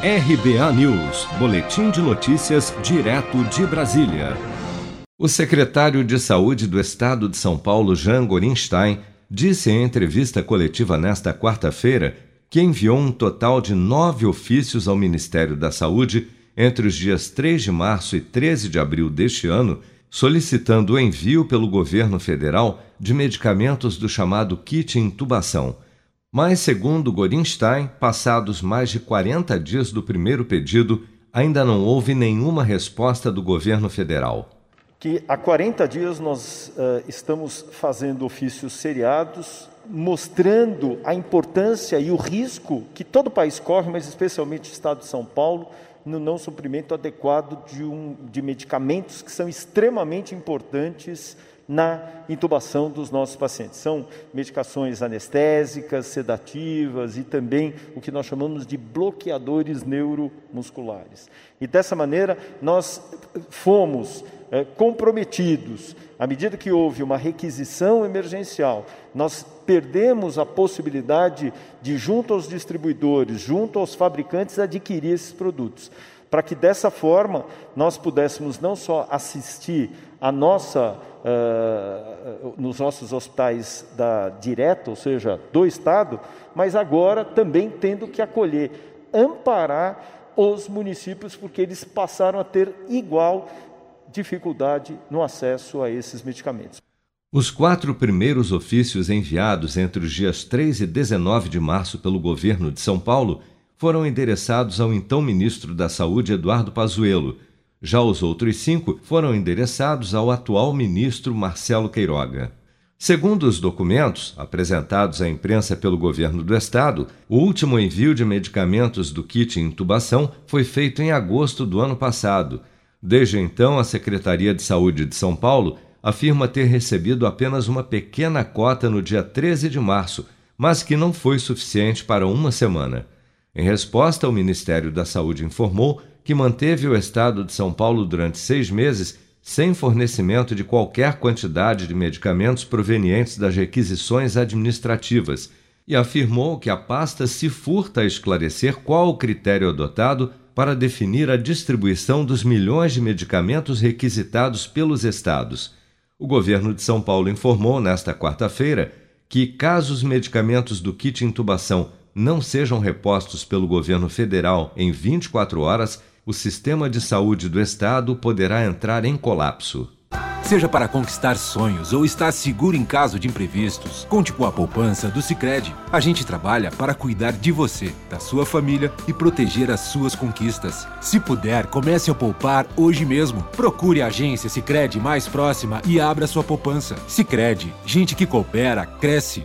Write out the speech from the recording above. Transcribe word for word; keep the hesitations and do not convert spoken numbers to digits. R B A News, Boletim de Notícias, direto de Brasília. O secretário de Saúde do Estado de São Paulo, Jean Gorinsztejn, disse em entrevista coletiva nesta quarta-feira que enviou um total de nove ofícios ao Ministério da Saúde entre os dias três de março e treze de abril deste ano, solicitando o envio pelo governo federal de medicamentos do chamado kit intubação. Mas, segundo Gorinsztejn, passados mais de quarenta dias do primeiro pedido, ainda não houve nenhuma resposta do governo federal. Que há quarenta dias nós uh, estamos fazendo ofícios seriados, mostrando a importância e o risco que todo o país corre, mas especialmente o Estado de São Paulo, no não suprimento adequado de, um, de medicamentos que são extremamente importantes na intubação dos nossos pacientes. São medicações anestésicas, sedativas e também o que nós chamamos de bloqueadores neuromusculares. E dessa maneira nós fomos é, comprometidos. À medida que houve uma requisição emergencial, nós perdemos a possibilidade de, junto aos distribuidores, junto aos fabricantes, adquirir esses produtos, para que dessa forma nós pudéssemos não só assistir a nossa, uh, nos nossos hospitais da direta, ou seja, do Estado, mas agora também tendo que acolher, amparar os municípios, porque eles passaram a ter igual dificuldade no acesso a esses medicamentos. Os quatro primeiros ofícios enviados entre os dias três e dezenove de março pelo governo de São Paulo foram endereçados ao então ministro da Saúde, Eduardo Pazuello. Já os outros cinco foram endereçados ao atual ministro Marcelo Queiroga. Segundo os documentos apresentados à imprensa pelo governo do Estado, o último envio de medicamentos do kit intubação foi feito em agosto do ano passado. Desde então, a Secretaria de Saúde de São Paulo afirma ter recebido apenas uma pequena cota no dia treze de março, mas que não foi suficiente para uma semana. Em resposta, o Ministério da Saúde informou que manteve o Estado de São Paulo durante seis meses sem fornecimento de qualquer quantidade de medicamentos provenientes das requisições administrativas e afirmou que a pasta se furta a esclarecer qual o critério adotado para definir a distribuição dos milhões de medicamentos requisitados pelos estados. O governo de São Paulo informou nesta quarta-feira que, caso os medicamentos do kit intubação não sejam repostos pelo governo federal em vinte e quatro horas, o sistema de saúde do estado poderá entrar em colapso. Seja para conquistar sonhos ou estar seguro em caso de imprevistos, conte com a poupança do Sicredi. A gente trabalha para cuidar de você, da sua família e proteger as suas conquistas. Se puder, comece a poupar hoje mesmo. Procure a agência Sicredi mais próxima e abra sua poupança. Sicredi, gente que coopera, cresce.